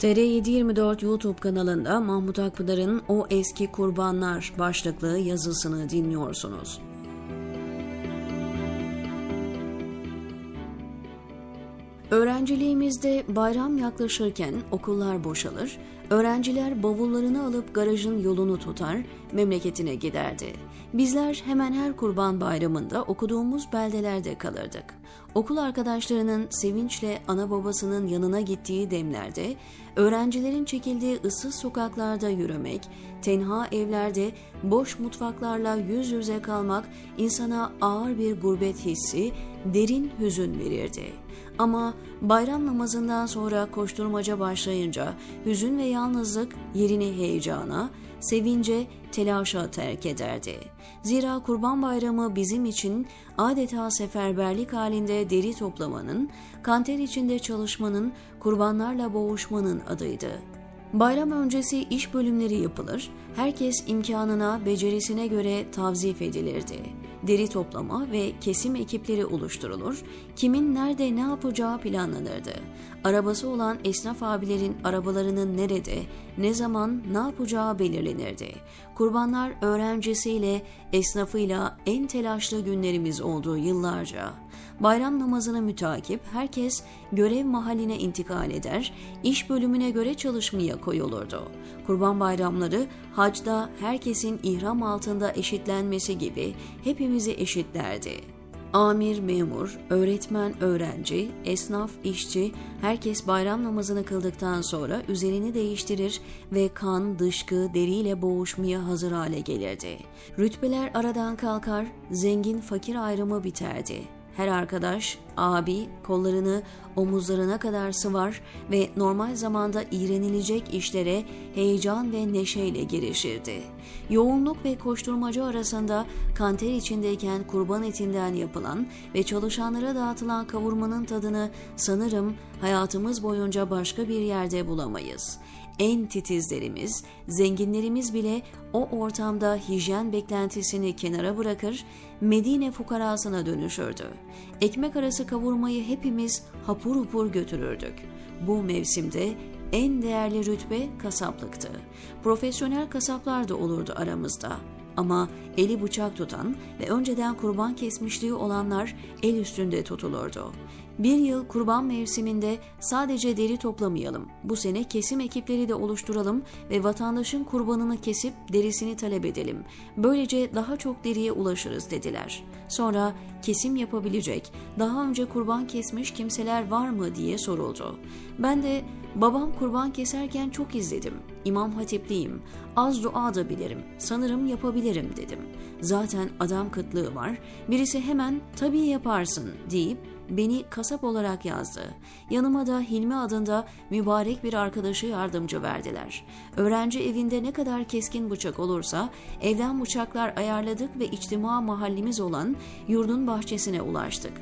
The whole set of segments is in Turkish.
TR724 YouTube kanalında Mahmut Akpınar'ın O Eski Kurbanlar başlıklı yazısını dinliyorsunuz. Öğrenciliğimizde bayram yaklaşırken okullar boşalır, öğrenciler bavullarını alıp garajın yolunu tutar, memleketine giderdi. Bizler hemen her Kurban Bayramı'nda okuduğumuz beldelerde kalırdık. Okul arkadaşlarının sevinçle ana babasının yanına gittiği demlerde, öğrencilerin çekildiği ıssız sokaklarda yürümek, tenha evlerde boş mutfaklarla yüz yüze kalmak insana ağır bir gurbet hissi, derin hüzün verirdi. Ama bayram namazından sonra koşturmaca başlayınca hüzün ve yalnızlık yerini heyecana, sevince, telaşa terk ederdi. Zira Kurban Bayramı bizim için adeta seferberlik halinde deri toplamanın, kanter içinde çalışmanın, kurbanlarla boğuşmanın adıydı. Bayram öncesi iş bölümleri yapılır, herkes imkanına, becerisine göre tavzif edilirdi. Deri toplama ve kesim ekipleri oluşturulur, kimin nerede ne yapacağı planlanırdı. Arabası olan esnaf abilerin arabalarının nerede, ne zaman ne yapacağı belirlenirdi. Kurbanlar öğrencisiyle, esnafıyla en telaşlı günlerimiz oldu yıllarca. Bayram namazına mütakip herkes görev mahalline intikal eder, iş bölümüne göre çalışmaya koyulurdu. Kurban bayramları hacda herkesin ihram altında eşitlenmesi gibi hepimizi eşitlerdi. Amir, memur, öğretmen, öğrenci, esnaf, işçi, herkes bayram namazını kıldıktan sonra üzerini değiştirir ve kan, dışkı, deriyle boğuşmaya hazır hale gelirdi. Rütbeler aradan kalkar, zengin fakir ayrımı biterdi. Her arkadaş, abi, kollarını omuzlarına kadar sıvar ve normal zamanda iğrenilecek işlere heyecan ve neşeyle girişirdi. Yoğunluk ve koşturmaca arasında kanter içindeyken kurban etinden yapılan ve çalışanlara dağıtılan kavurmanın tadını sanırım hayatımız boyunca başka bir yerde bulamayız. En titizlerimiz, zenginlerimiz bile o ortamda hijyen beklentisini kenara bırakır, Medine fukarasına dönüşürdü. Ekmek arası kavurmayı hepimiz hapur hapur götürürdük. Bu mevsimde en değerli rütbe kasaplıktı. Profesyonel kasaplar da olurdu aramızda. Ama eli bıçak tutan ve önceden kurban kesmişliği olanlar el üstünde tutulurdu. Bir yıl kurban mevsiminde sadece deri toplamayalım, bu sene kesim ekipleri de oluşturalım ve vatandaşın kurbanını kesip derisini talep edelim. Böylece daha çok deriye ulaşırız dediler. Sonra kesim yapabilecek, daha önce kurban kesmiş kimseler var mı diye soruldu. Ben de babam kurban keserken çok izledim. İmam hatipliyim, az dua da bilirim, sanırım yapabilirim dedim. Zaten adam kıtlığı var, birisi hemen tabii yaparsın deyip beni kasap olarak yazdı. Yanıma da Hilmi adında mübarek bir arkadaşı yardımcı verdiler. Öğrenci evinde ne kadar keskin bıçak olursa evden bıçaklar ayarladık ve içtima mahallimiz olan yurdun bahçesine ulaştık.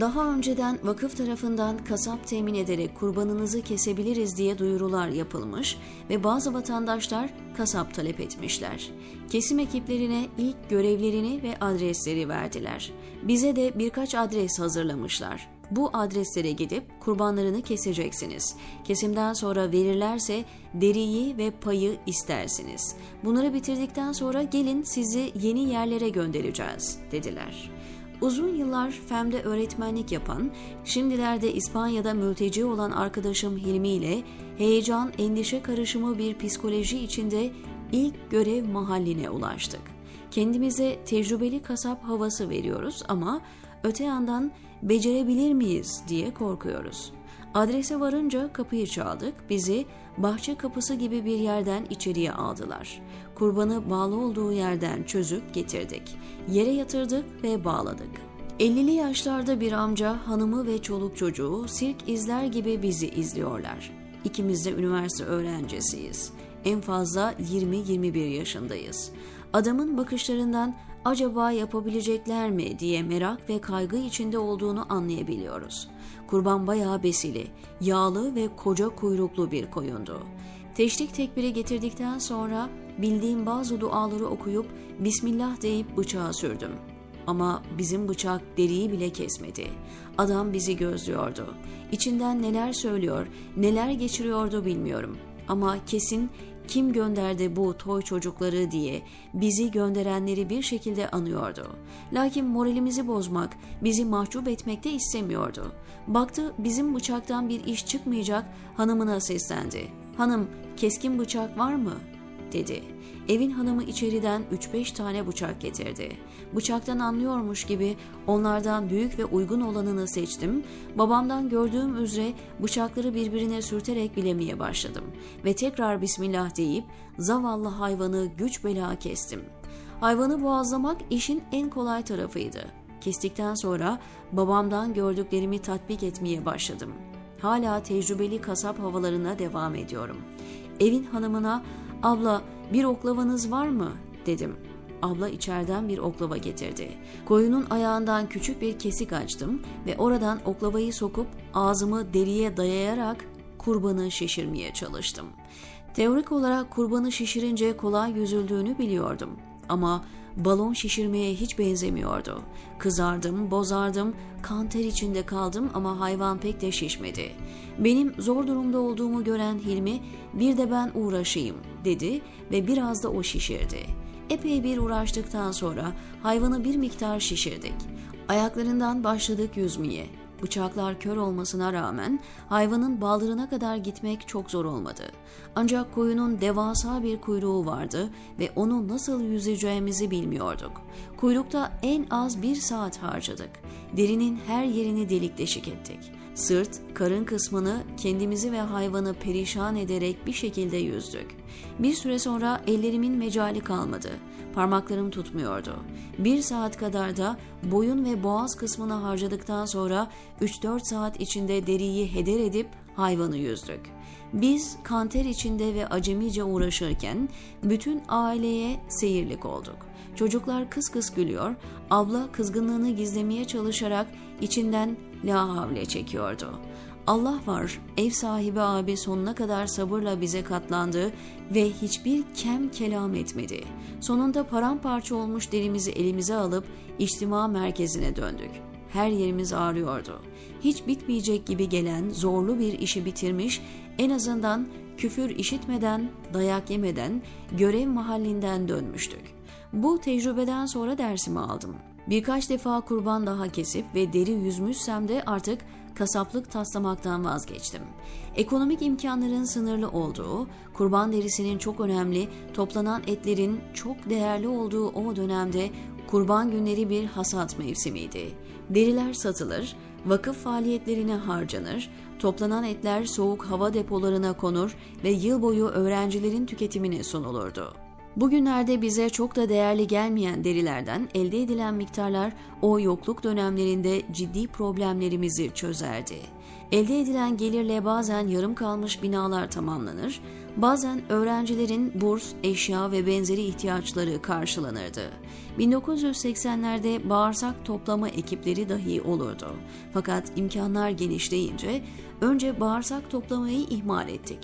Daha önceden vakıf tarafından kasap temin ederek kurbanınızı kesebiliriz diye duyurular yapılmış ve bazı vatandaşlar kasap talep etmişler. Kesim ekiplerine ilk görevlerini ve adresleri verdiler. Bize de birkaç adres hazırlamışlar. Bu adreslere gidip kurbanlarını keseceksiniz. Kesimden sonra verirlerse deriyi ve payı istersiniz. Bunları bitirdikten sonra gelin sizi yeni yerlere göndereceğiz dediler. Uzun yıllar FEM'de öğretmenlik yapan, şimdilerde İspanya'da mülteci olan arkadaşım Hilmi ile heyecan, endişe karışımı bir psikoloji içinde ilk görev mahalline ulaştık. Kendimize tecrübeli kasap havası veriyoruz ama öte yandan becerebilir miyiz diye korkuyoruz. Adrese varınca kapıyı çaldık, bizi bahçe kapısı gibi bir yerden içeriye aldılar. Kurbanı bağlı olduğu yerden çözüp getirdik. Yere yatırdık ve bağladık. 50'li yaşlarda bir amca, hanımı ve çoluk çocuğu sirk izler gibi bizi izliyorlar. İkimiz de üniversite öğrencisiyiz. En fazla 20-21 yaşındayız. Adamın bakışlarından acaba yapabilecekler mi diye merak ve kaygı içinde olduğunu anlayabiliyoruz. Kurban bayağı besili, yağlı ve koca kuyruklu bir koyundu. Teşrik tekbiri getirdikten sonra bildiğim bazı duaları okuyup Bismillah deyip bıçağı sürdüm. Ama bizim bıçak deriyi bile kesmedi. Adam bizi gözlüyordu. İçinden neler söylüyor, neler geçiriyordu bilmiyorum. Ama kesin kim gönderdi bu toy çocukları diye bizi gönderenleri bir şekilde anıyordu. Lakin moralimizi bozmak, bizi mahcup etmek de istemiyordu. Baktı bizim bıçaktan bir iş çıkmayacak, hanımına seslendi. "Hanım, keskin bıçak var mı?" dedi. Evin hanımı içeriden 3-5 tane bıçak getirdi. Bıçaktan anlıyormuş gibi onlardan büyük ve uygun olanını seçtim. Babamdan gördüğüm üzere bıçakları birbirine sürterek bilemeye başladım. Ve tekrar Bismillah deyip zavallı hayvanı güç bela kestim. Hayvanı boğazlamak işin en kolay tarafıydı. Kestikten sonra babamdan gördüklerimi tatbik etmeye başladım. Hala tecrübeli kasap havalarına devam ediyorum. Evin hanımına "Abla, bir oklavanız var mı?" dedim. Abla içeriden bir oklava getirdi. Koyunun ayağından küçük bir kesik açtım ve oradan oklavayı sokup ağzımı deriye dayayarak kurbanı şişirmeye çalıştım. Teorik olarak kurbanı şişirince kolay yüzüldüğünü biliyordum. Ama balon şişirmeye hiç benzemiyordu. Kızardım, bozardım, kan ter içinde kaldım ama hayvan pek de şişmedi. Benim zor durumda olduğumu gören Hilmi, "Bir de ben uğraşayım" dedi ve biraz da o şişirdi. Epey bir uğraştıktan sonra hayvanı bir miktar şişirdik. Ayaklarından başladık yüzmeye. Bıçaklar kör olmasına rağmen hayvanın baldırına kadar gitmek çok zor olmadı. Ancak koyunun devasa bir kuyruğu vardı ve onu nasıl yüzeceğimizi bilmiyorduk. Kuyrukta en az 1 saat harcadık. Derinin her yerini delik deşik ettik. Sırt, karın kısmını kendimizi ve hayvanı perişan ederek bir şekilde yüzdük. Bir süre sonra ellerimin mecali kalmadı. Parmaklarım tutmuyordu. 1 saat kadar da boyun ve boğaz kısmını harcadıktan sonra 3-4 saat içinde deriyi heder edip hayvanı yüzdük. Biz kanter içinde ve acemice uğraşırken bütün aileye seyirlik olduk. Çocuklar kıs kıs gülüyor, abla kızgınlığını gizlemeye çalışarak içinden la havle çekiyordu. Allah var, ev sahibi abi sonuna kadar sabırla bize katlandı ve hiçbir kem kelam etmedi. Sonunda paramparça olmuş derimizi elimize alıp içtima merkezine döndük. Her yerimiz ağrıyordu. Hiç bitmeyecek gibi gelen zorlu bir işi bitirmiş, en azından küfür işitmeden, dayak yemeden görev mahallinden dönmüştük. Bu tecrübeden sonra dersimi aldım. Birkaç defa kurban daha kesip ve deri yüzmüşsem de artık kasaplık taslamaktan vazgeçtim. Ekonomik imkanların sınırlı olduğu, kurban derisinin çok önemli, toplanan etlerin çok değerli olduğu o dönemde kurban günleri bir hasat mevsimiydi. Deriler satılır, vakıf faaliyetlerine harcanır, toplanan etler soğuk hava depolarına konur ve yıl boyu öğrencilerin tüketimine sunulurdu. Bugünlerde bize çok da değerli gelmeyen derilerden elde edilen miktarlar o yokluk dönemlerinde ciddi problemlerimizi çözerdi. Elde edilen gelirle bazen yarım kalmış binalar tamamlanır, bazen öğrencilerin burs, eşya ve benzeri ihtiyaçları karşılanırdı. 1980'lerde bağırsak toplama ekipleri dahi olurdu. Fakat imkanlar genişleyince önce bağırsak toplamayı ihmal ettik.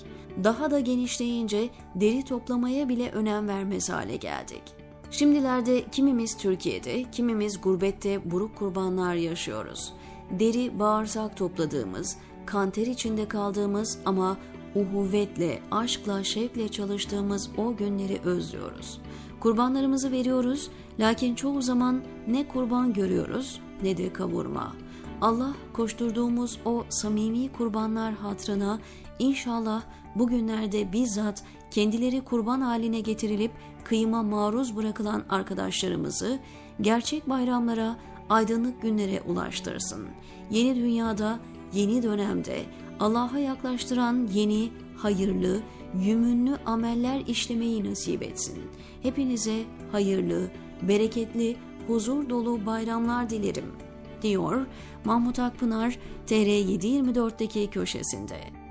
Daha da genişleyince deri toplamaya bile önem vermez hale geldik. Şimdilerde kimimiz Türkiye'de, kimimiz gurbette buruk kurbanlar yaşıyoruz. Deri, bağırsak topladığımız, kanter içinde kaldığımız ama uhuvvetle, aşkla, şevkle çalıştığımız o günleri özlüyoruz. Kurbanlarımızı veriyoruz, lakin çoğu zaman ne kurban görüyoruz ne de kavurma. Allah koşturduğumuz o samimi kurbanlar hatırına inşallah bugünlerde bizzat kendileri kurban haline getirilip kıyıma maruz bırakılan arkadaşlarımızı gerçek bayramlara, aydınlık günlere ulaştırsın. Yeni dünyada, yeni dönemde Allah'a yaklaştıran yeni, hayırlı, yümünlü ameller işlemeyi nasip etsin. Hepinize hayırlı, bereketli, huzur dolu bayramlar dilerim, diyor Mahmut Akpınar TR724'deki köşesinde.